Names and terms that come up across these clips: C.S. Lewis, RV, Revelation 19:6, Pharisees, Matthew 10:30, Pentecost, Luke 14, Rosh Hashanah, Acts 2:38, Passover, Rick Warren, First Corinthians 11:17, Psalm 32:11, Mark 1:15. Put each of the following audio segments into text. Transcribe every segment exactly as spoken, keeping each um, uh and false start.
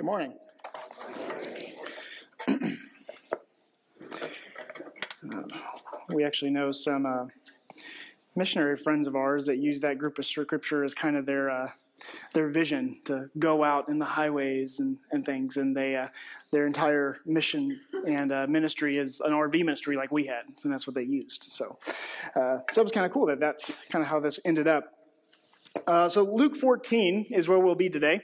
Good morning. We actually know some uh, missionary friends of ours that use that group of scripture as kind of their uh, their vision to go out in the highways and, and things. And they uh, their entire mission and uh, ministry is an R V ministry like we had, and that's what they used. So, uh, so it was kind of cool that that's kind of how this ended up. Uh, so Luke fourteen is where we'll be today.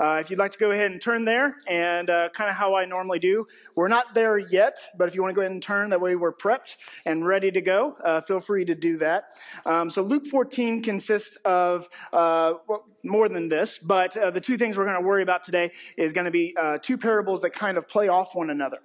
Uh, if you'd like to go ahead and turn there, and uh, kind of how I normally do, we're not there yet, but if you want to go ahead and turn, that way we're prepped and ready to go, uh, feel free to do that. Um, so Luke fourteen consists of, uh, well, more than this, but uh, the two things we're going to worry about today is going to be uh, two parables that kind of play off one another.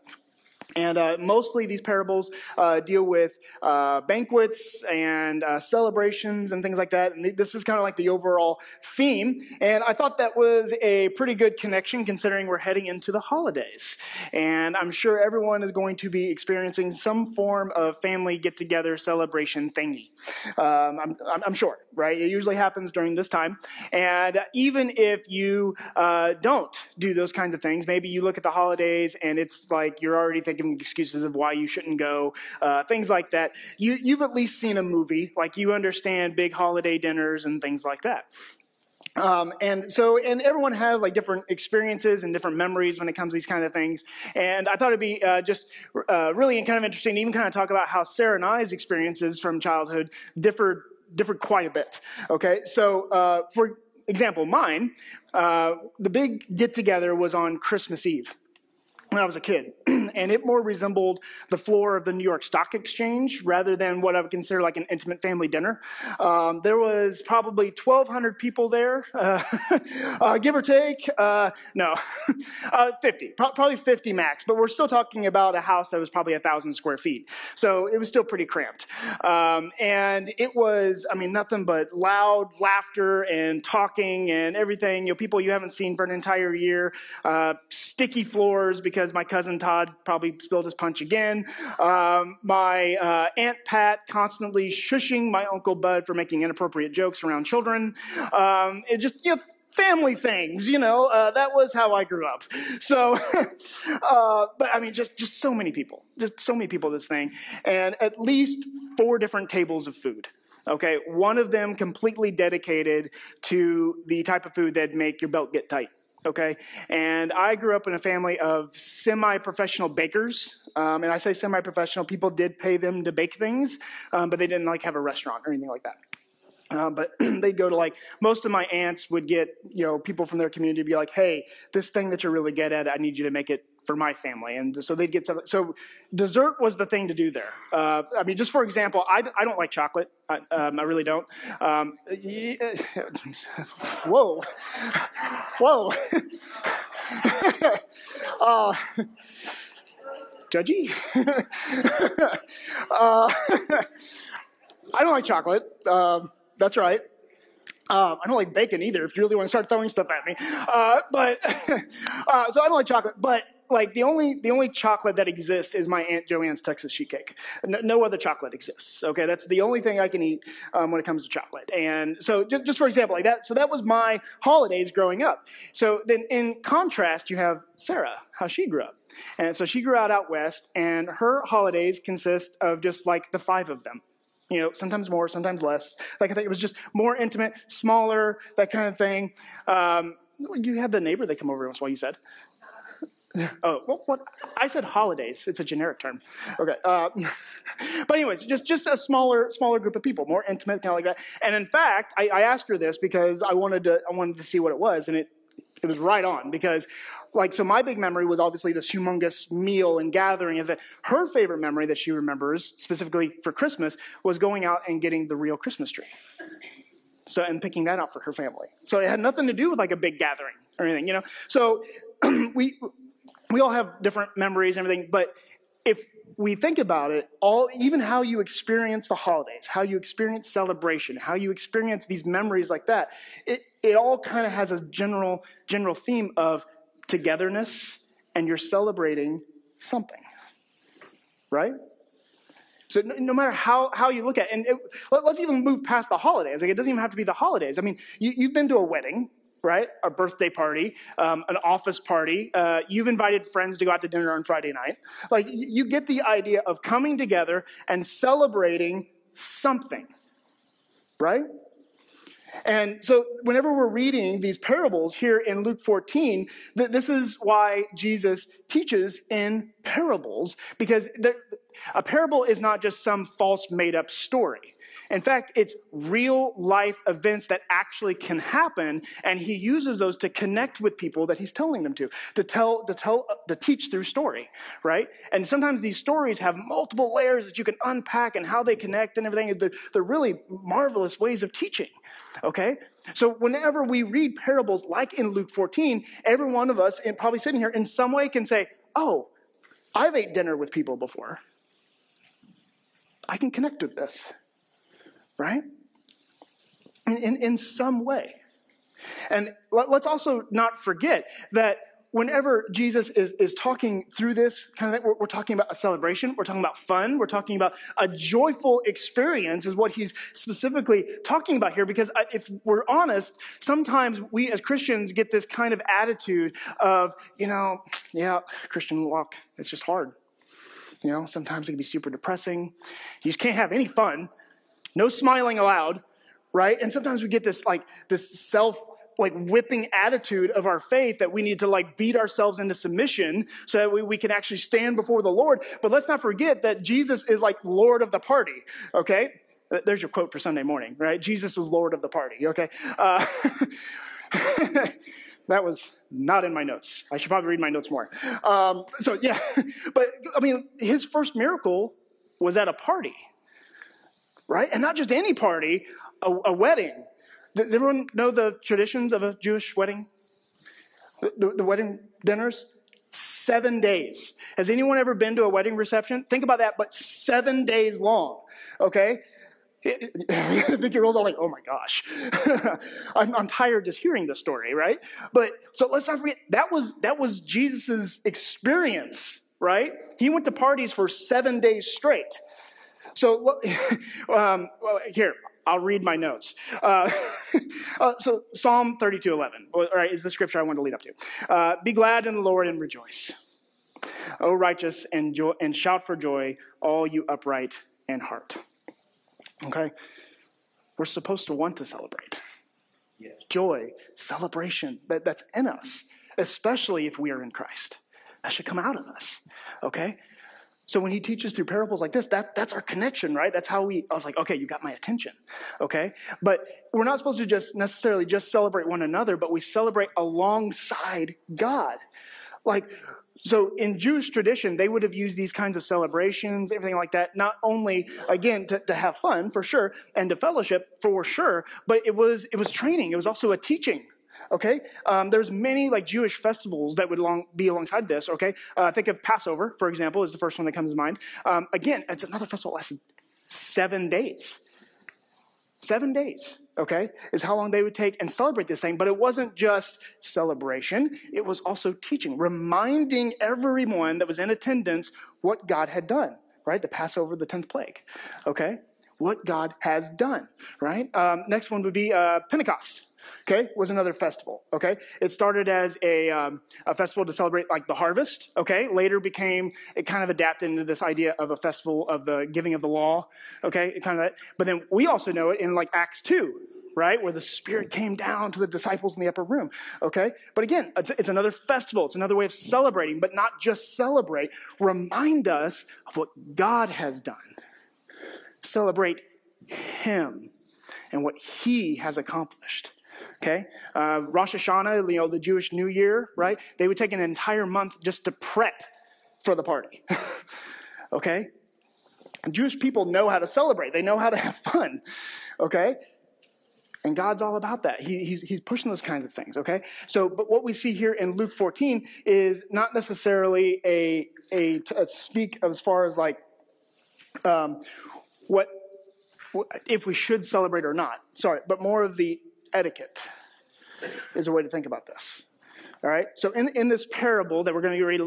And uh, mostly these parables uh, deal with uh, banquets and uh, celebrations and things like that. And this is kind of like the overall theme. And I thought that was a pretty good connection considering we're heading into the holidays. And I'm sure everyone is going to be experiencing some form of family get-together celebration thingy. Um, I'm, I'm sure, right? It usually happens during this time. And even if you uh, don't do those kinds of things, maybe you look at the holidays and it's like you're already thinking excuses of why you shouldn't go, uh, things like that. You, you've at least seen a movie, like you understand big holiday dinners and things like that. Um, and so, and everyone has like different experiences and different memories when it comes to these kind of things. And I thought it'd be uh, just uh, really kind of interesting to even kind of talk about how Sarah and I's experiences from childhood differed, differed quite a bit. Okay, so uh, for example, mine, uh, the big get-together was on Christmas Eve when I was a kid, and it more resembled the floor of the New York Stock Exchange rather than what I would consider like an intimate family dinner. Um, there was probably twelve hundred people there, uh, uh, give or take, uh, no, uh, fifty, pro- probably fifty max, but we're still talking about a house that was probably one thousand square feet, so it was still pretty cramped. Um, and it was, I mean, nothing but loud laughter and talking and everything, you know, people you haven't seen for an entire year, uh, sticky floors because Because my cousin Todd probably spilled his punch again. Um, my uh, Aunt Pat constantly shushing my Uncle Bud for making inappropriate jokes around children. Um, it just, you know, family things, you know. Uh, that was how I grew up. So, uh, but I mean, just, just so many people. Just so many people this thing. And at least four different tables of food. Okay, one of them completely dedicated to the type of food that'd make your belt get tight. Okay, and I grew up in a family of semi-professional bakers, um, and I say semi-professional. People did pay them to bake things, um, but they didn't like have a restaurant or anything like that. Uh, but they'd go to like most of my aunts would get you know people from their community to be like, hey, this thing that you're really good at, I need you to make it for my family, and so they'd get some. So dessert was the thing to do there. Uh, I mean, just for example, I, I don't like chocolate. I, um, I really don't. Um, yeah. Whoa, whoa. uh, judgy. uh, I don't like chocolate. Um, that's right. Uh, I don't like bacon either, if you really want to start throwing stuff at me. Uh, but uh, so I don't like chocolate, but like the only the only chocolate that exists is my Aunt Joanne's Texas Sheetcake. No, no other chocolate exists. Okay, that's the only thing I can eat um, when it comes to chocolate. And so just, just for example, like that. So that was my holidays growing up. So then in contrast, you have Sarah, how she grew up. And so she grew out out west, and her holidays consist of just like the five of them. You know, sometimes more, sometimes less. Like I think it was just more intimate, smaller, that kind of thing. Um, you had the neighbor that come over once in a while, you said. Oh, what, what? I said holidays. It's a generic term. Okay. Uh, but anyways, just, just a smaller smaller group of people, more intimate, kind of like that. And in fact, I, I asked her this because I wanted to I wanted to see what it was, and it it was right on because, like, so my big memory was obviously this humongous meal and gathering. Of the, her favorite memory that she remembers, specifically for Christmas, was going out and getting the real Christmas tree. So, and picking that out for her family. So it had nothing to do with, like, a big gathering or anything, you know. So we we all have different memories and everything, but if we think about it, all even how you experience the holidays, how you experience celebration, how you experience these memories like that, it, it all kind of has a general general theme of togetherness, and you're celebrating something, right? So no, no matter how, how you look at it, and it, let, let's even move past the holidays. Like, it doesn't even have to be the holidays. I mean, you, you've been to a wedding, right? A birthday party, um, an office party. Uh, you've invited friends to go out to dinner on Friday night. Like, you get the idea of coming together and celebrating something, right? And so whenever we're reading these parables here in Luke fourteen, th- this is why Jesus teaches in parables, because there, a parable is not just some false made-up story. In fact, it's real-life events that actually can happen, and he uses those to connect with people that he's telling them to, to tell, to tell, to teach through story, right? And sometimes these stories have multiple layers that you can unpack and how they connect and everything. They're, they're really marvelous ways of teaching, okay? So whenever we read parables like in Luke fourteen, every one of us, and probably sitting here, in some way can say, oh, I've ate dinner with people before. I can connect with this. Right? In, in, in some way. And let, let's also not forget that whenever Jesus is, is talking through this kind of thing, we're, we're talking about a celebration, we're talking about fun, we're talking about a joyful experience is what he's specifically talking about here. Because if we're honest, sometimes we as Christians get this kind of attitude of, you know, yeah, Christian walk, it's just hard. You know, sometimes it can be super depressing. You just can't have any fun. No smiling allowed, right? And sometimes we get this like this self like whipping attitude of our faith that we need to like beat ourselves into submission so that we, we can actually stand before the Lord. But let's not forget that Jesus is like Lord of the party, okay? There's your quote for Sunday morning, right? Jesus is Lord of the party, okay? Uh, that was not in my notes. I should probably read my notes more. Um, so yeah, but I mean, his first miracle was at a party. Right? And not just any party, a, a wedding. Does everyone know the traditions of a Jewish wedding? The, the wedding dinners? Seven days. Has anyone ever been to a wedding reception? Think about that, but seven days long, okay? I think you're all like, oh my gosh. I'm, I'm tired just hearing this story, right? But so let's not forget, that was, that was Jesus' experience, right? He went to parties for seven days straight. So um, here, I'll read my notes. Uh, uh, so Psalm thirty-two eleven, right, is the scripture I want to lead up to. Uh, Be glad in the Lord and rejoice, O righteous, and, jo- and shout for joy, all you upright in heart. Okay? We're supposed to want to celebrate. Yeah. Joy, celebration, that, that's in us, especially if we are in Christ. That should come out of us, okay? So when he teaches through parables like this, that, that's our connection, right? That's how we, I was like, okay, you got my attention, okay? But we're not supposed to just necessarily just celebrate one another, but we celebrate alongside God. Like, so in Jewish tradition, they would have used these kinds of celebrations, everything like that, not only, again, to, to have fun, for sure, and to fellowship, for sure, but it was it was training. It was also a teaching. Okay, um, there's many like Jewish festivals that would long, be alongside this. Okay, uh, think of Passover, for example, is the first one that comes to mind. Um, again, it's another festival that lasted seven days. Seven days, okay, is how long they would take and celebrate this thing. But it wasn't just celebration. It was also teaching, reminding everyone that was in attendance what God had done, right? The Passover, the tenth plague, okay? What God has done, right? Um, next one would be uh, Pentecost. Okay, was another festival, okay? It started as a um, a festival to celebrate, like, the harvest, okay? Later became, it kind of adapted into this idea of a festival of the giving of the law, okay? It kind of that. But then we also know it in, like, Acts two, right? Where the Spirit came down to the disciples in the upper room, okay? But again, it's, it's another festival. It's another way of celebrating, but not just celebrate. Remind us of what God has done. Celebrate Him and what He has accomplished. Okay, uh, Rosh Hashanah, you know, the Jewish New Year, right? They would take an entire month just to prep for the party. Okay, and Jewish people know how to celebrate. They know how to have fun. Okay, and God's all about that. He, he's he's pushing those kinds of things. Okay, so but what we see here in Luke fourteen is not necessarily a a, a speak as far as like um, what if we should celebrate or not. Sorry, but more of the etiquette is a way to think about this, All right, so in, in this parable that we're going to read,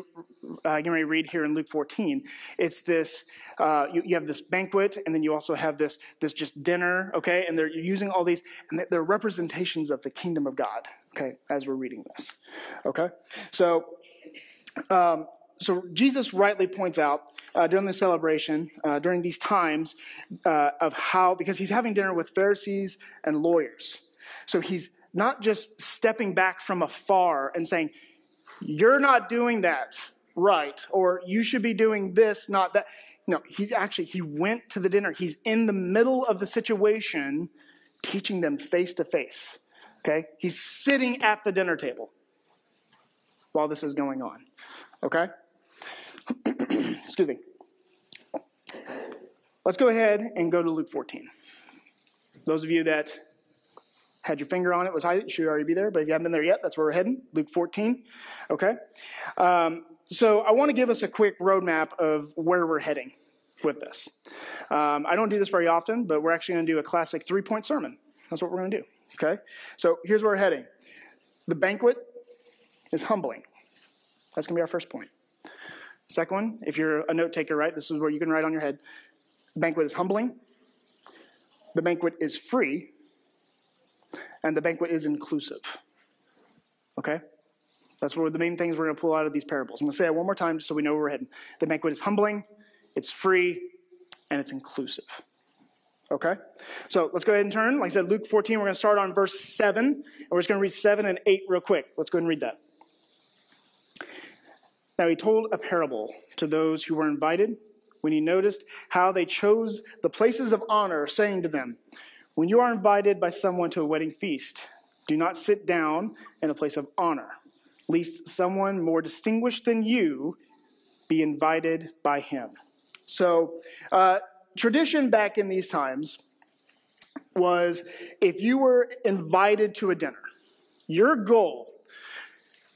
uh, going to read here in Luke fourteen, it's this, uh, you, you have this banquet, and then you also have this, this just dinner, okay? And they're using all these, and they're representations of the kingdom of God, okay, as we're reading this, okay? So, um, so Jesus rightly points out uh, during the celebration, uh, during these times uh, of how, because he's having dinner with Pharisees and lawyers, so he's not just stepping back from afar and saying, you're not doing that right, or you should be doing this, not that. No, he's actually, he went to the dinner. He's in the middle of the situation, teaching them face to face, okay? He's sitting at the dinner table while this is going on, okay? Excuse me. Let's go ahead and go to Luke fourteen. Those of you that had your finger on it, was hiding, it should already be there, but if you haven't been there yet, that's where we're heading, Luke fourteen, okay? Um, so I want to give us a quick roadmap of where we're heading with this. Um, I don't do this very often, but we're actually going to do a classic three-point sermon. That's what we're going to do, okay? So here's where we're heading. The banquet is humbling. That's going to be our first point. Second one, if you're a note taker, right, this is where you can write on your head. The banquet is humbling. The banquet is free. And the banquet is inclusive, okay? That's one of the main things we're going to pull out of these parables. I'm going to say that one more time just so we know where we're heading. The banquet is humbling, it's free, and it's inclusive, okay? So let's go ahead and turn. Like I said, Luke fourteen, we're going to start on verse seven, and we're just going to read seven and eight real quick. Let's go ahead and read that. Now he told a parable to those who were invited when he noticed how they chose the places of honor, saying to them, when you are invited by someone to a wedding feast, do not sit down in a place of honor, lest someone more distinguished than you be invited by him. So uh, tradition back in these times was if you were invited to a dinner, your goal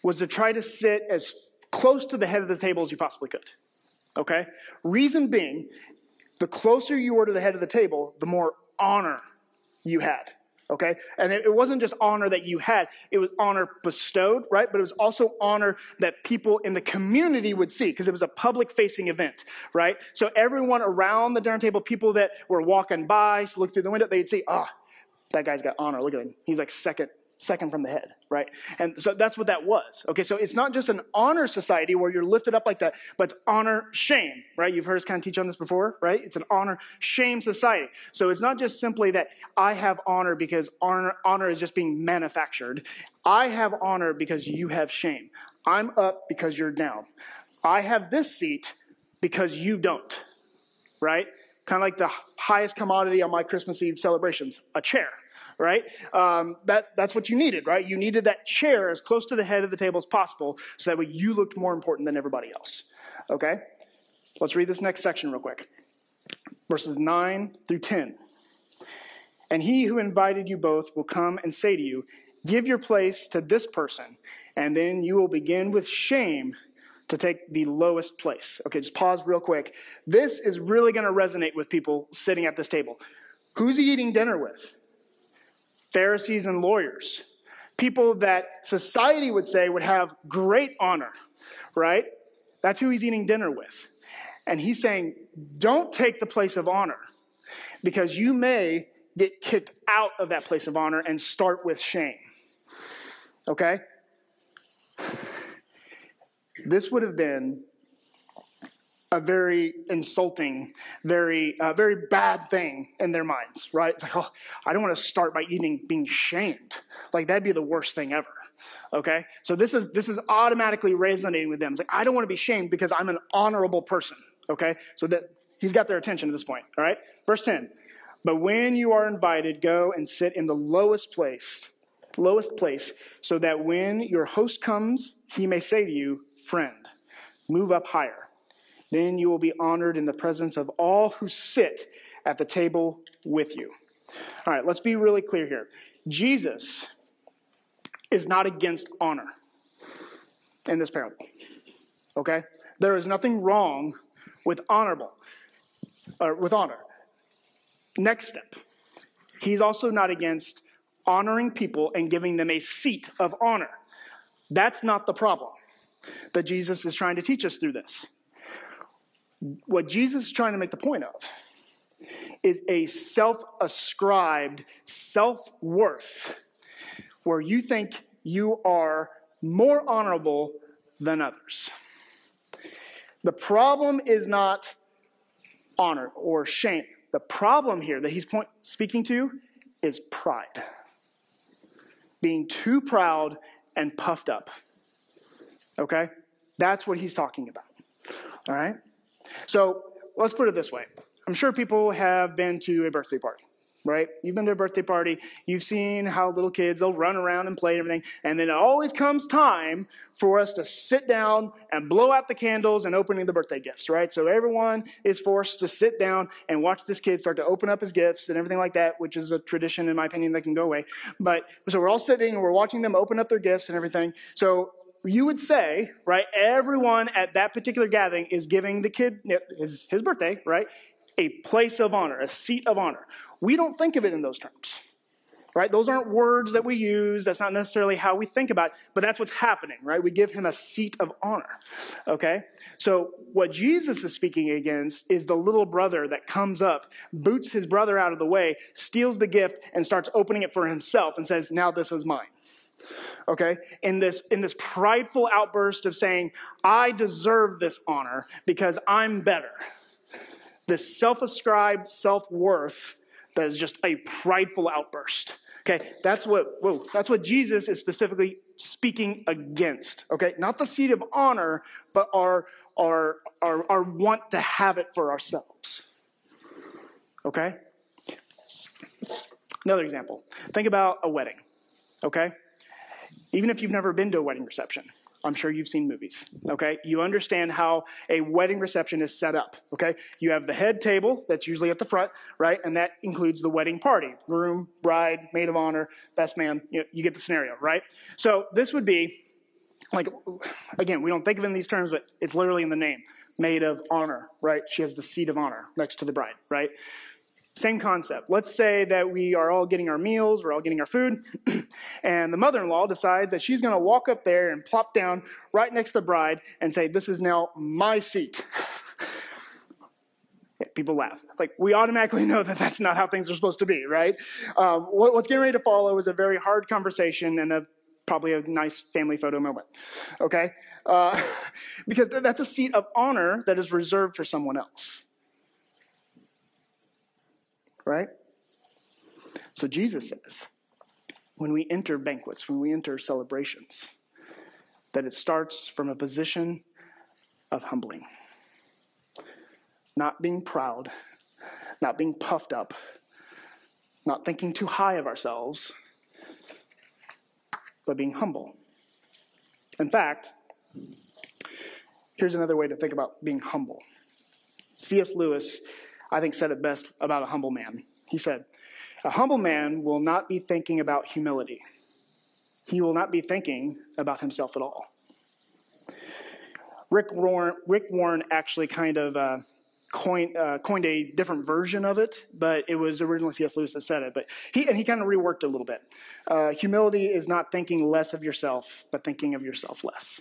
was to try to sit as close to the head of the table as you possibly could, okay? Reason being, the closer you were to the head of the table, the more honor you had, okay? And it wasn't just honor that you had, it was honor bestowed, right? But it was also honor that people in the community would see because it was a public-facing event, right? So everyone around the dinner table, people that were walking by, so looked through the window, they'd see, ah, oh, that guy's got honor, look at him. He's like second, second from the head, right? And so that's what that was, okay? So it's not just an honor society where you're lifted up like that, but it's honor shame, right? You've heard us kind of teach on this before, right? It's an honor shame society. So it's not just simply that I have honor because honor, honor is just being manufactured. I have honor because you have shame. I'm up because you're down. I have this seat because you don't, right? Kind of like the highest commodity on my Christmas Eve celebrations, a chair, right? Um, that, that's what you needed, right? You needed that chair as close to the head of the table as possible so that way you looked more important than everybody else, okay? Let's read this next section real quick. Verses nine through ten. And he who invited you both will come and say to you, give your place to this person, and then you will begin with shame to take the lowest place. Okay, just pause real quick. This is really going to resonate with people sitting at this table. Who's he eating dinner with? Pharisees and lawyers, people that society would say would have great honor, right? That's who he's eating dinner with. And he's saying, don't take the place of honor because you may get kicked out of that place of honor and start with shame, okay? This would have been a very insulting, very uh, very bad thing in their minds, right? It's like, oh, I don't want to start by eating being shamed. Like, that'd be the worst thing ever, okay? So this is this is automatically resonating with them. It's like, I don't want to be shamed because I'm an honorable person, okay? So that he's got their attention at this point, all right? Verse ten, but when you are invited, go and sit in the lowest place, lowest place, so that when your host comes, he may say to you, friend, move up higher. Then you will be honored in the presence of all who sit at the table with you. All right, let's be really clear here. Jesus is not against honor in this parable, okay? There is nothing wrong with honorable, or with honor. Next step, he's also not against honoring people and giving them a seat of honor. That's not the problem that Jesus is trying to teach us through this. What Jesus is trying to make the point of is a self-ascribed self-worth where you think you are more honorable than others. The problem is not honor or shame. The problem here that he's point, speaking to is pride. Being too proud and puffed up. Okay? That's what he's talking about. All right? So let's put it this way. I'm sure people have been to a birthday party, right? You've been to a birthday party. You've seen how little kids, they'll run around and play and everything. And then it always comes time for us to sit down and blow out the candles and opening the birthday gifts, right? So everyone is forced to sit down and watch this kid start to open up his gifts and everything like that, which is a tradition, in my opinion, that can go away. But so we're all sitting and we're watching them open up their gifts and everything. So you would say, right, everyone at that particular gathering is giving the kid his, his birthday, right, a place of honor, a seat of honor. We don't think of it in those terms, right? Those aren't words that we use. That's not necessarily how we think about it, but that's what's happening, right? We give him a seat of honor, okay? So what Jesus is speaking against is the little brother that comes up, boots his brother out of the way, steals the gift, and starts opening it for himself and says, now this is mine, okay? In this, in this prideful outburst of saying, I deserve this honor because I'm better. This self-ascribed self-worth that is just a prideful outburst. Okay, that's what whoa, that's what Jesus is specifically speaking against. Okay, not the seat of honor, but our our our our want to have it for ourselves. Okay. Another example. Think about a wedding. Okay, even if you've never been to a wedding reception. I'm sure you've seen movies, okay? You understand how a wedding reception is set up, okay? You have the head table that's usually at the front, right? And that includes the wedding party, groom, bride, maid of honor, best man. You know, you get the scenario, right? So this would be, like, again, we don't think of it in these terms, but it's literally in the name, maid of honor, right? She has the seat of honor next to the bride, right? Same concept. Let's say that we are all getting our meals, we're all getting our food, and the mother-in-law decides that she's going to walk up there and plop down right next to the bride and say, this is now my seat. Yeah, people laugh. Like, we automatically know that that's not how things are supposed to be, right? Um, what, what's getting ready to follow is a very hard conversation and a probably a nice family photo moment, okay? Uh, because that's a seat of honor that is reserved for someone else. Right? So Jesus says, when we enter banquets, when we enter celebrations, that it starts from a position of humbling. Not being proud, not being puffed up, not thinking too high of ourselves, but being humble. In fact, here's another way to think about being humble. C S Lewis, I think, said it best about a humble man. He said, a humble man will not be thinking about humility. He will not be thinking about himself at all. Rick Warren, Rick Warren actually kind of uh, coined, uh, coined a different version of it, but it was originally C S Lewis that said it. But he, and he kind of reworked it a little bit. Uh, humility is not thinking less of yourself, but thinking of yourself less.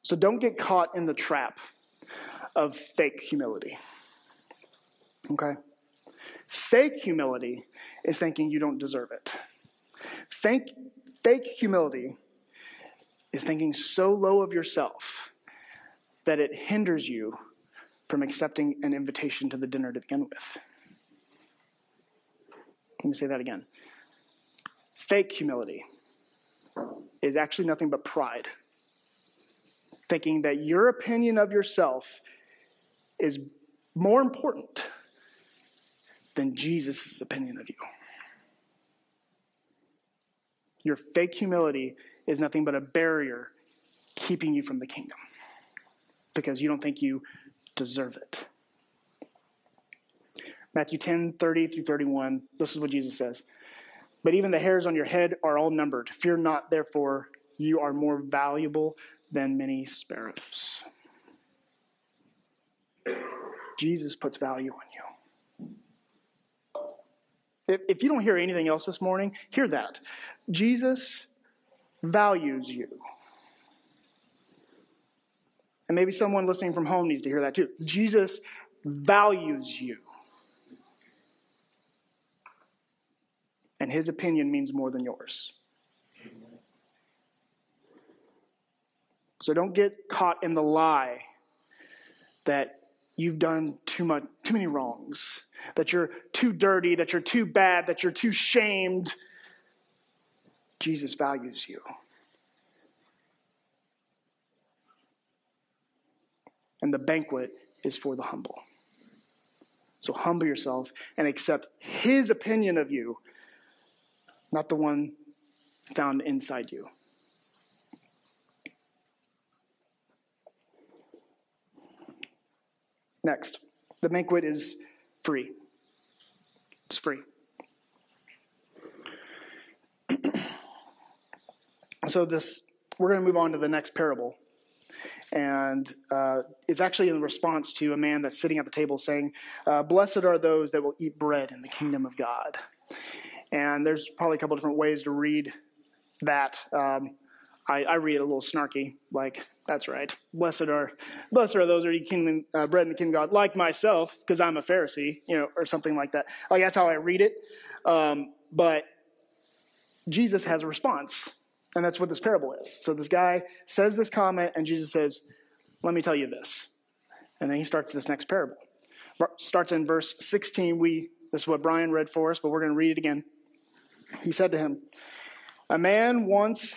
So don't get caught in the trap of fake humility, okay? Fake humility is thinking you don't deserve it. Fake, fake humility is thinking so low of yourself that it hinders you from accepting an invitation to the dinner to begin with. Let me say that again. Fake humility is actually nothing but pride. Thinking that your opinion of yourself is more important than Jesus' opinion of you. Your fake humility is nothing but a barrier keeping you from the kingdom because you don't think you deserve it. Matthew ten, thirty through thirty-one, this is what Jesus says. But even the hairs on your head are all numbered. Fear not, therefore, you are more valuable than many sparrows. Jesus puts value on you. If, if you don't hear anything else this morning, hear that. Jesus values you. And maybe someone listening from home needs to hear that too. Jesus values you. And his opinion means more than yours. So don't get caught in the lie that you've done too much, too many wrongs, that you're too dirty, that you're too bad, that you're too shamed. Jesus values you. And the banquet is for the humble. So humble yourself and accept his opinion of you, not the one found inside you. Next, the banquet is free. It's free. So this, we're going to move on to the next parable. And uh, it's actually in response to a man that's sitting at the table saying, uh, blessed are those that will eat bread in the kingdom of God. And there's probably a couple different ways to read that. Um, I, I read it a little snarky, like, that's right. Blessed are, blessed are those who eat kingdom, uh, bread in the kingdom of God, like myself, because I'm a Pharisee, you know, or something like that. Like, that's how I read it. Um, but Jesus has a response. And that's what this parable is. So this guy says this comment, and Jesus says, let me tell you this. And then he starts this next parable. Starts in verse sixteen. We this is what Brian read for us, but we're going to read it again. He said to him, a man once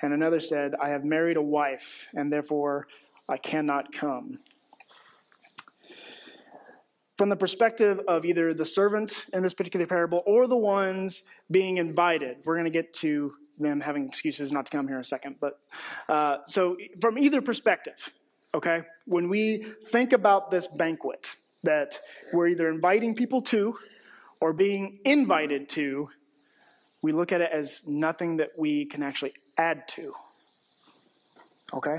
And another said, I have married a wife and therefore I cannot come. From the perspective of either the servant in this particular parable or the ones being invited, we're going to get to them having excuses not to come here in a second. But uh, so from either perspective, okay, when we think about this banquet that we're either inviting people to or being invited to, we look at it as nothing that we can actually add to, okay?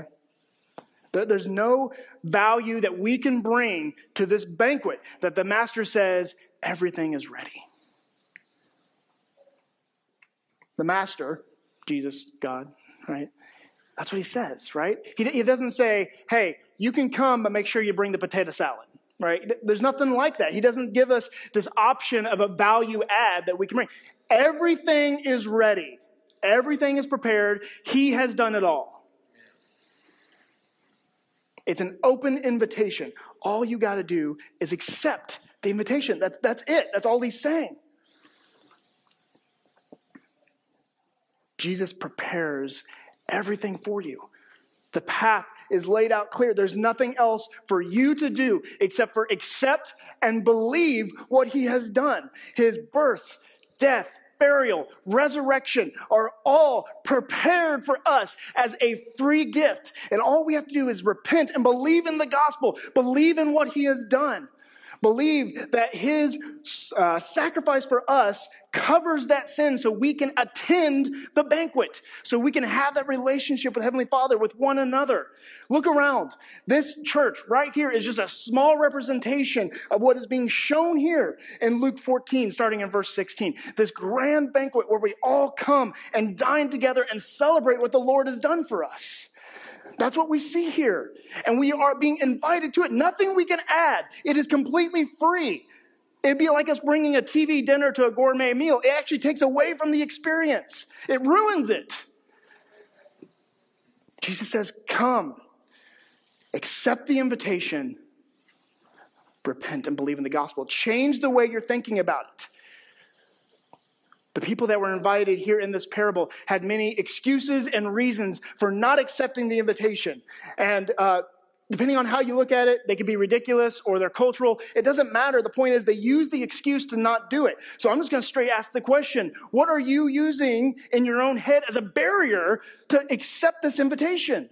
There, there's no value that we can bring to this banquet that the master says everything is ready. The master, Jesus, God, right? That's what he says, right? He, he doesn't say, hey, you can come, but make sure you bring the potato salad, right? There's nothing like that. He doesn't give us this option of a value add that we can bring. Everything is ready. Everything is prepared. He has done it all. It's an open invitation. All you got to do is accept the invitation. That, that's it. That's all he's saying. Jesus prepares everything for you. The path is laid out clear. There's nothing else for you to do except for accept and believe what he has done. His birth, death, burial, resurrection are all prepared for us as a free gift. And all we have to do is repent and believe in the gospel. Believe in what he has done. Believe that his uh, sacrifice for us covers that sin so we can attend the banquet, so we can have that relationship with Heavenly Father, with one another. Look around. This church right here is just a small representation of what is being shown here in Luke fourteen, starting in verse sixteen. This grand banquet where we all come and dine together and celebrate what the Lord has done for us. That's what we see here. And we are being invited to it. Nothing we can add. It is completely free. It'd be like us bringing a T V dinner to a gourmet meal. It actually takes away from the experience. It ruins it. Jesus says, come, accept the invitation, repent and believe in the gospel. Change the way you're thinking about it. The people that were invited here in this parable had many excuses and reasons for not accepting the invitation. And uh, depending on how you look at it, they could be ridiculous or they're cultural. It doesn't matter. The point is they use the excuse to not do it. So I'm just going to straight ask the question, what are you using in your own head as a barrier to accept this invitation?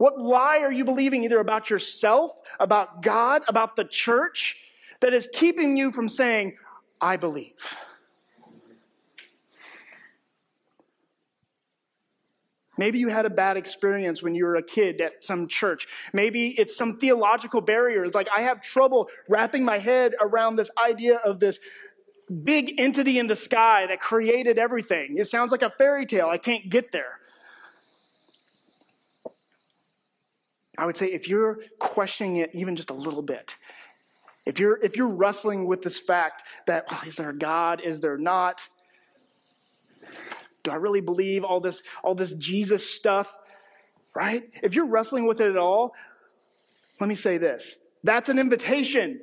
What lie are you believing either about yourself, about God, about the church that is keeping you from saying, I believe? Maybe you had a bad experience when you were a kid at some church. Maybe it's some theological barrier. It's like, I have trouble wrapping my head around this idea of this big entity in the sky that created everything. It sounds like a fairy tale. I can't get there. I would say if you're questioning it even just a little bit, if you're, if you're wrestling with this fact that, oh, is there a God? Is there not? Do I really believe all this, all this Jesus stuff, right? If you're wrestling with it at all, let me say this. That's an invitation.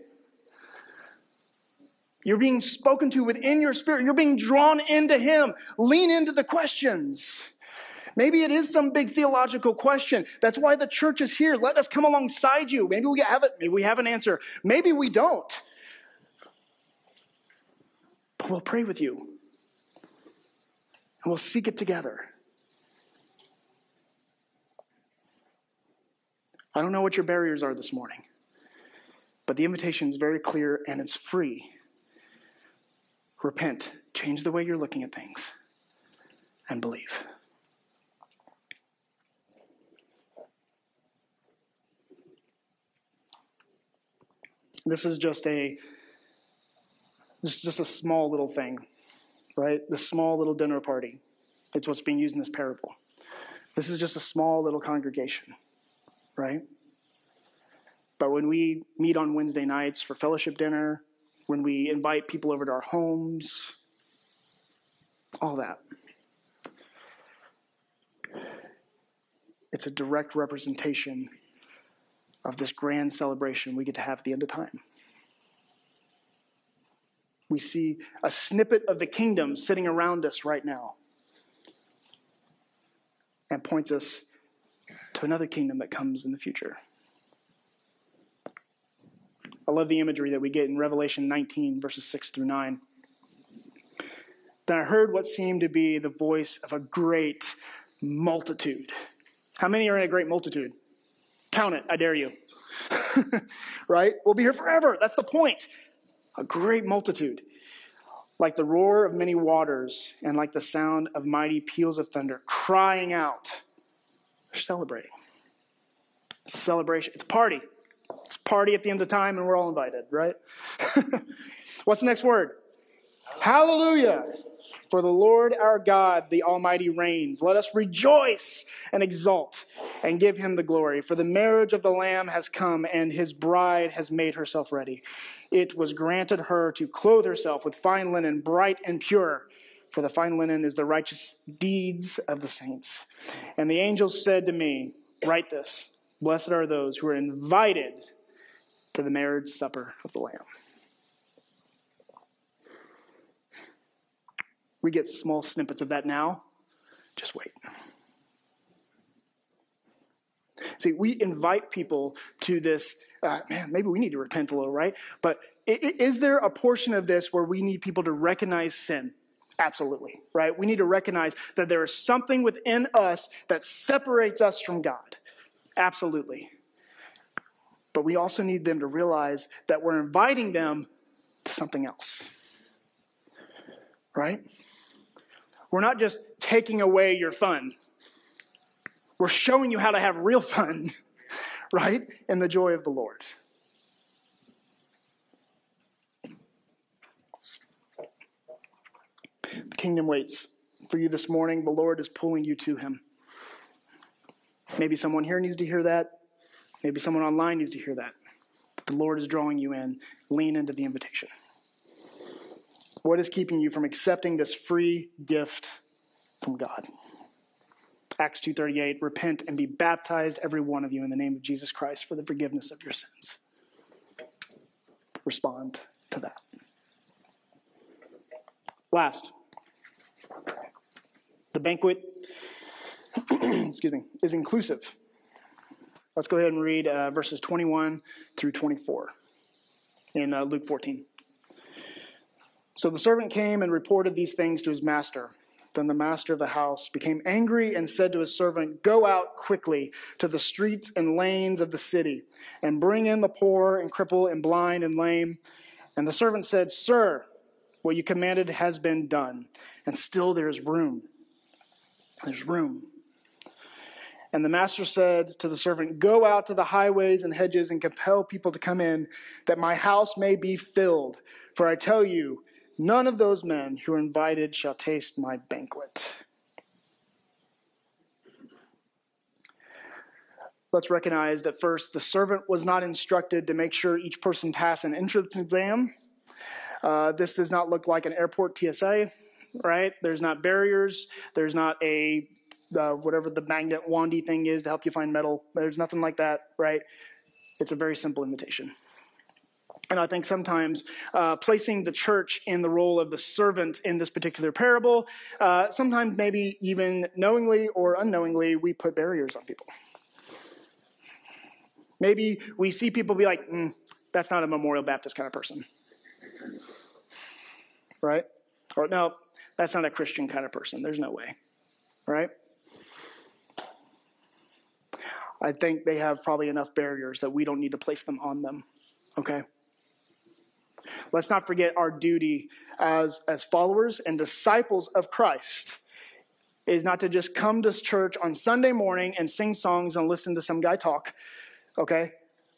You're being spoken to within your spirit. You're being drawn into him. Lean into the questions. Maybe it is some big theological question. That's why the church is here. Let us come alongside you. Maybe we have it. Maybe we have an answer. Maybe we don't. But we'll pray with you. And we'll seek it together. I don't know what your barriers are this morning, but the invitation is very clear and it's free. Repent, change the way you're looking at things, and believe. This is just a this is just a small little thing. Right? The small little dinner party. It's what's being used in this parable. This is just a small little congregation, right? But when we meet on Wednesday nights for fellowship dinner, when we invite people over to our homes, all that, it's a direct representation of this grand celebration we get to have at the end of time. We see a snippet of the kingdom sitting around us right now and points us to another kingdom that comes in the future. I love the imagery that we get in Revelation nineteen, verses six through nine. Then I heard what seemed to be the voice of a great multitude. How many are in a great multitude? Count it, I dare you. Right? We'll be here forever. That's the point. A great multitude, like the roar of many waters and like the sound of mighty peals of thunder, crying out. They're celebrating. It's a celebration. It's a party. It's a party at the end of time, and we're all invited, right? What's the next word? Hallelujah. For the Lord our God, the Almighty, reigns. Let us rejoice and exult and give him the glory. For the marriage of the Lamb has come, and his bride has made herself ready. It was granted her to clothe herself with fine linen, bright and pure. For the fine linen is the righteous deeds of the saints. And the angel said to me, write this, blessed are those who are invited to the marriage supper of the Lamb. We get small snippets of that now. Just wait. See, we invite people to this, uh, man, maybe we need to repent a little, right? But is there a portion of this where we need people to recognize sin? Absolutely, right? We need to recognize that there is something within us that separates us from God. Absolutely. But we also need them to realize that we're inviting them to something else, right? We're not just taking away your fun. We're showing you how to have real fun, right? In the joy of the Lord. The kingdom waits for you this morning. The Lord is pulling you to him. Maybe someone here needs to hear that. Maybe someone online needs to hear that. The Lord is drawing you in. Lean into the invitation. What is keeping you from accepting this free gift from God? Acts two thirty-eight, repent and be baptized, every one of you, in the name of Jesus Christ for the forgiveness of your sins. Respond to that. Last, the banquet excuse me, is inclusive. Let's go ahead and read uh, verses twenty-one through twenty-four in uh, Luke fourteen. So the servant came and reported these things to his master. Then the master of the house became angry and said to his servant, 'Go out quickly to the streets and lanes of the city and bring in the poor and cripple and blind and lame.' And the servant said, 'Sir, what you commanded has been done, and still there is room.'" There's room. "And the master said to the servant, 'Go out to the highways and hedges and compel people to come in, that my house may be filled. For I tell you, none of those men who are invited shall taste my banquet.'" Let's recognize that first, the servant was not instructed to make sure each person passed an entrance exam. Uh, this does not look like an airport T S A, right? There's not barriers. There's not a uh, whatever the magnet wandy thing is to help you find metal. There's nothing like that, right? It's a very simple invitation. And I think sometimes uh, placing the church in the role of the servant in this particular parable, uh, sometimes maybe even knowingly or unknowingly, we put barriers on people. Maybe we see people be like, mm, that's not a Memorial Baptist kind of person, right? Or no, that's not a Christian kind of person. There's no way, right? I think they have probably enough barriers that we don't need to place them on them, okay? Let's not forget our duty as, as followers and disciples of Christ is not to just come to church on Sunday morning and sing songs and listen to some guy talk, okay?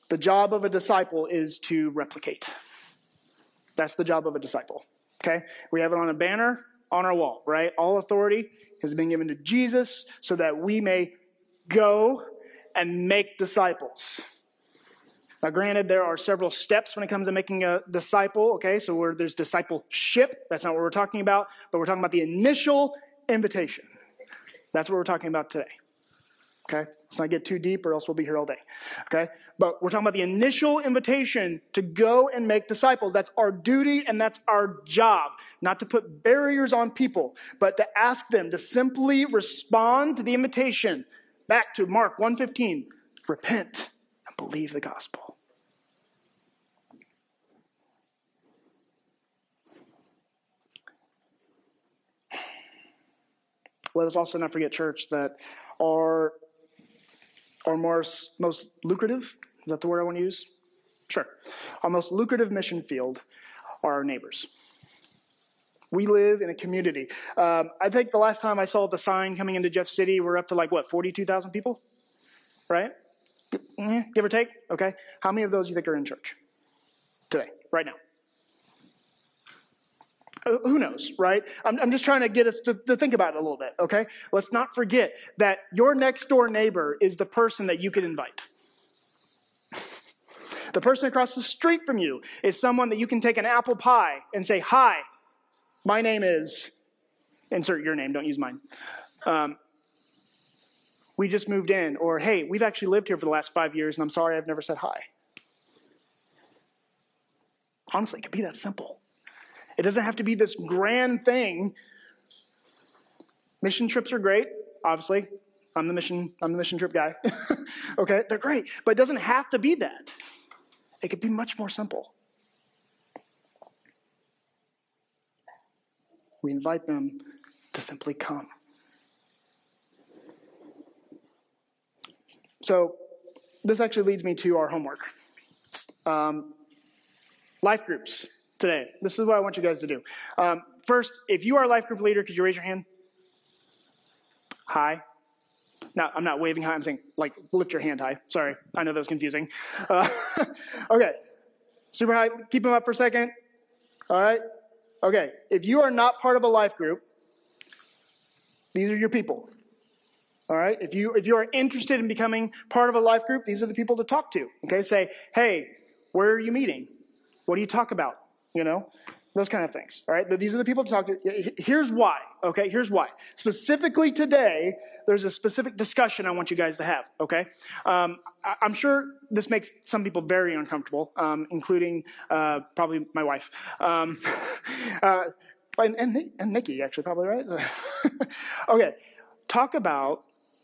The job of a disciple is to replicate. That's the job of a disciple, okay? We have it on a banner on our wall, right? All authority has been given to Jesus so that we may go and make disciples. Now, granted, there are several steps when it comes to making a disciple, okay? So we're, there's discipleship. That's not what we're talking about, but we're talking about the initial invitation. That's what we're talking about today, okay? Let's not get too deep or else we'll be here all day, okay? But we're talking about the initial invitation to go and make disciples. That's our duty and that's our job, not to put barriers on people, but to ask them to simply respond to the invitation. Back to Mark one fifteen, repent. Believe the gospel. Let us also not forget, church, that our, our more, most lucrative, is that the word I want to use? Sure. Our most lucrative mission field are our neighbors. We live in a community. Um, I think the last time I saw the sign coming into Jeff City, we're up to like, what, forty-two thousand people? Right? Give or take, okay? How many of those you think are in church today, right now? Uh, who knows, right? I'm, I'm just trying to get us to, to think about it a little bit, okay? Let's not forget that your next door neighbor is the person that you could invite. The person across the street from you is someone that you can take an apple pie and say, hi, my name is, insert your name, don't use mine. Um, We just moved in, or hey, we've actually lived here for the last five years, and I'm sorry I've never said hi. Honestly, it could be that simple. It doesn't have to be this grand thing. Mission trips are great, obviously. I'm the mission, I'm the mission trip guy. Okay, they're great, but it doesn't have to be that. It could be much more simple. We invite them to simply come. So this actually leads me to our homework. Um, life groups today. This is what I want you guys to do. Um, first, if you are a life group leader, could you raise your hand? Hi. No, I'm not waving high. I'm saying, like, lift your hand high. Sorry. I know that was confusing. Uh, okay. Super high. Keep them up for a second. All right. Okay. If you are not part of a life group, these are your people. All right, if you if you are interested in becoming part of a life group, these are the people to talk to, okay? Say, hey, where are you meeting? What do you talk about? You know, those kind of things, all right? But these are the people to talk to. Here's why, okay? Here's why. Specifically today, there's a specific discussion I want you guys to have, okay? Um, I, I'm sure this makes some people very uncomfortable, um, including uh, probably my wife. Um, uh, and, and, and Nikki, actually, probably, right? Okay, talk about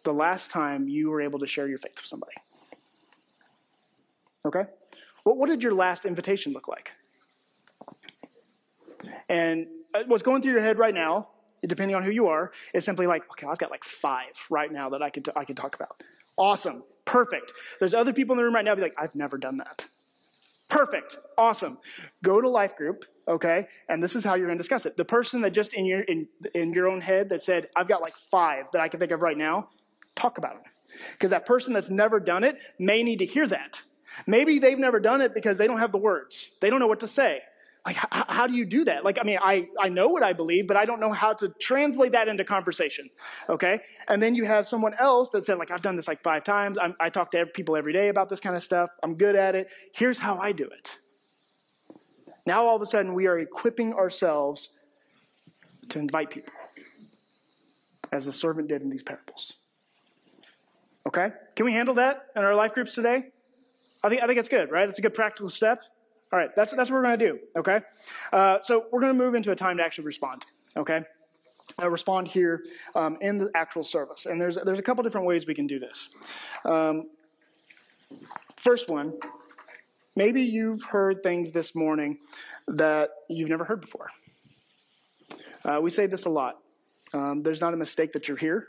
the last time you were able to share your faith with somebody. Okay? Well, what did your last invitation look like? And what's going through your head right now depending on who you are, is simply like, okay, I've got like five right now that I could, I could talk about. Awesome. Perfect. There's other people in the room right now be like, I've never done that. Perfect. Awesome. Go to life group, okay? And this is how you're going to discuss it. The person that just in your in, in your own head that said, I've got like five that I can think of right now, talk about it. Because that person that's never done it may need to hear that. Maybe they've never done it because they don't have the words. They don't know what to say. Like, h- how do you do that? Like, I mean, I, I know what I believe, but I don't know how to translate that into conversation, okay? And then you have someone else that said, like, I've done this like five times. I'm, I talk to people every day about this kind of stuff. I'm good at it. Here's how I do it. Now, all of a sudden, we are equipping ourselves to invite people, as the servant did in these parables, okay? Can we handle that in our life groups today? I think I think it's good, right? It's a good practical step. All right, that's, that's what we're going to do, okay? Uh, so we're going to move into a time to actually respond, okay? Uh, respond here um, in the actual service. And there's, there's a couple different ways we can do this. Um, first one, maybe you've heard things this morning that you've never heard before. Uh, we say this a lot. Um, there's not a mistake that you're here.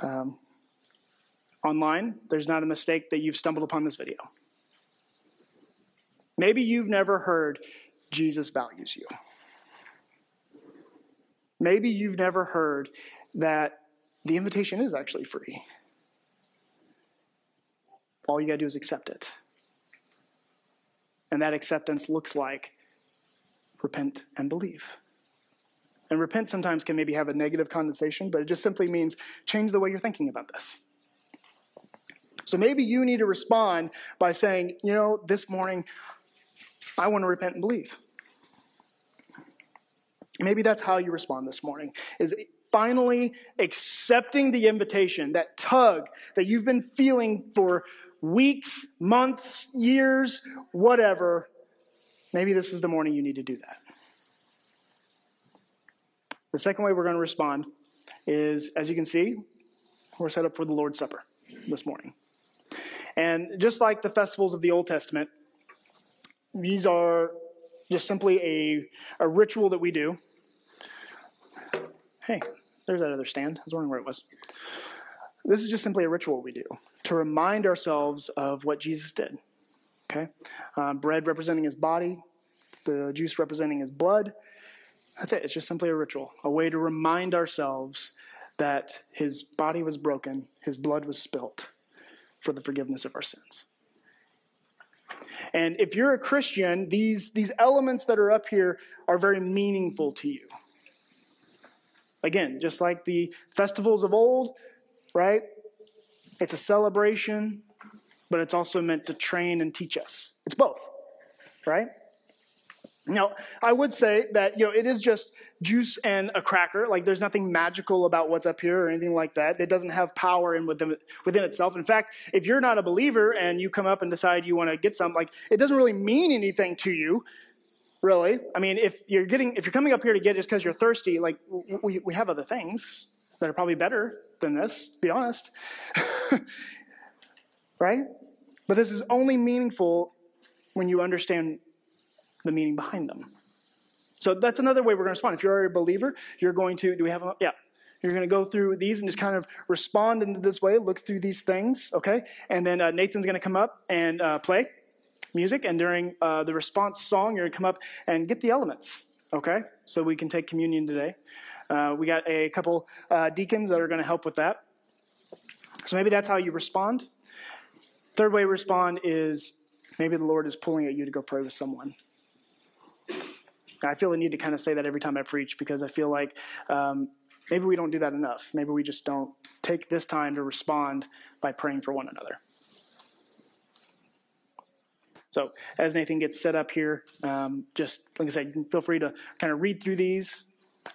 Um Online, there's not a mistake that you've stumbled upon this video. Maybe you've never heard Jesus values you. Maybe you've never heard that the invitation is actually free. All you gotta do is accept it. And that acceptance looks like repent and believe. And repent sometimes can maybe have a negative connotation, but it just simply means change the way you're thinking about this. So maybe you need to respond by saying, you know, this morning, I want to repent and believe. Maybe that's how you respond this morning, is finally accepting the invitation, that tug that you've been feeling for weeks, months, years, whatever. Maybe this is the morning you need to do that. The second way we're going to respond is, as you can see, we're set up for the Lord's Supper this morning. And just like the festivals of the Old Testament, these are just simply a, a ritual that we do. Hey, there's that other stand. I was wondering where it was. This is just simply a ritual we do to remind ourselves of what Jesus did. Okay? Um, bread representing his body, the juice representing his blood. That's it. It's just simply a ritual, a way to remind ourselves that his body was broken, his blood was spilt for the forgiveness of our sins. And if you're a Christian, these, these elements that are up here are very meaningful to you. Again, just like the festivals of old, right? It's a celebration, but it's also meant to train and teach us. It's both, right? Now, I would say that, you know, it is just juice and a cracker. Like, there's nothing magical about what's up here or anything like that. It doesn't have power in within, within itself. In fact, if you're not a believer and you come up and decide you want to get some, like, it doesn't really mean anything to you, really. I mean, if you're getting, if you're coming up here to get it just because you're thirsty, like, we, we have other things that are probably better than this, to be honest. Right? But this is only meaningful when you understand the meaning behind them. So that's another way we're going to respond. If you're a believer, you're going to, do we have a, yeah. You're going to go through these and just kind of respond in this way, look through these things, okay? And then uh, Nathan's going to come up and uh, play music, and during uh, the response song, you're going to come up and get the elements, okay? So we can take communion today. Uh, we got a couple uh, deacons that are going to help with that. So maybe that's how you respond. Third way to respond is maybe the Lord is pulling at you to go pray with someone. I feel the need to kind of say that every time I preach, because I feel like um, maybe we don't do that enough. Maybe we just don't take this time to respond by praying for one another. So as Nathan gets set up here, um, just like I said, feel free to kind of read through these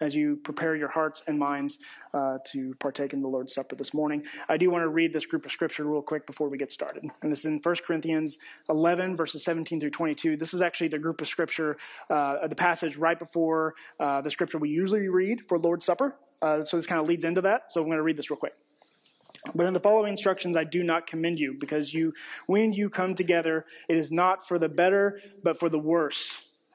as you prepare your hearts and minds uh, to partake in the Lord's Supper this morning. I do want to read this group of scripture real quick before we get started. And this is in First Corinthians eleven, verses seventeen through twenty-two. This is actually the group of scripture, uh, the passage right before uh, the scripture we usually read for Lord's Supper. Uh, so this kind of leads into that. So I'm going to read this real quick. But in the following instructions, I do not commend you, because you, when you come together, it is not for the better, but for the worse.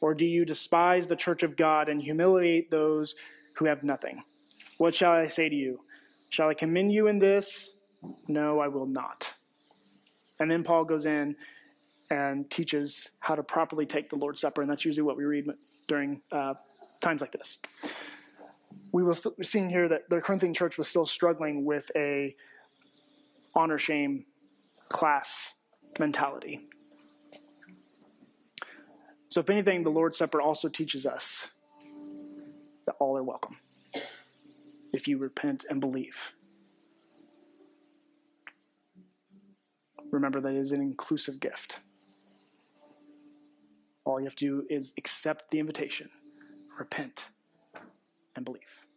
Or do you despise the church of God and humiliate those who have nothing? What shall I say to you? Shall I commend you in this? No, I will not. And then Paul goes in and teaches how to properly take the Lord's Supper, and that's usually what we read during uh, times like this. We were seeing here that the Corinthian church was still struggling with a honor-shame class mentality. So if anything, the Lord's Supper also teaches us that all are welcome if you repent and believe. Remember that it is an inclusive gift. All you have to do is accept the invitation, repent, and believe.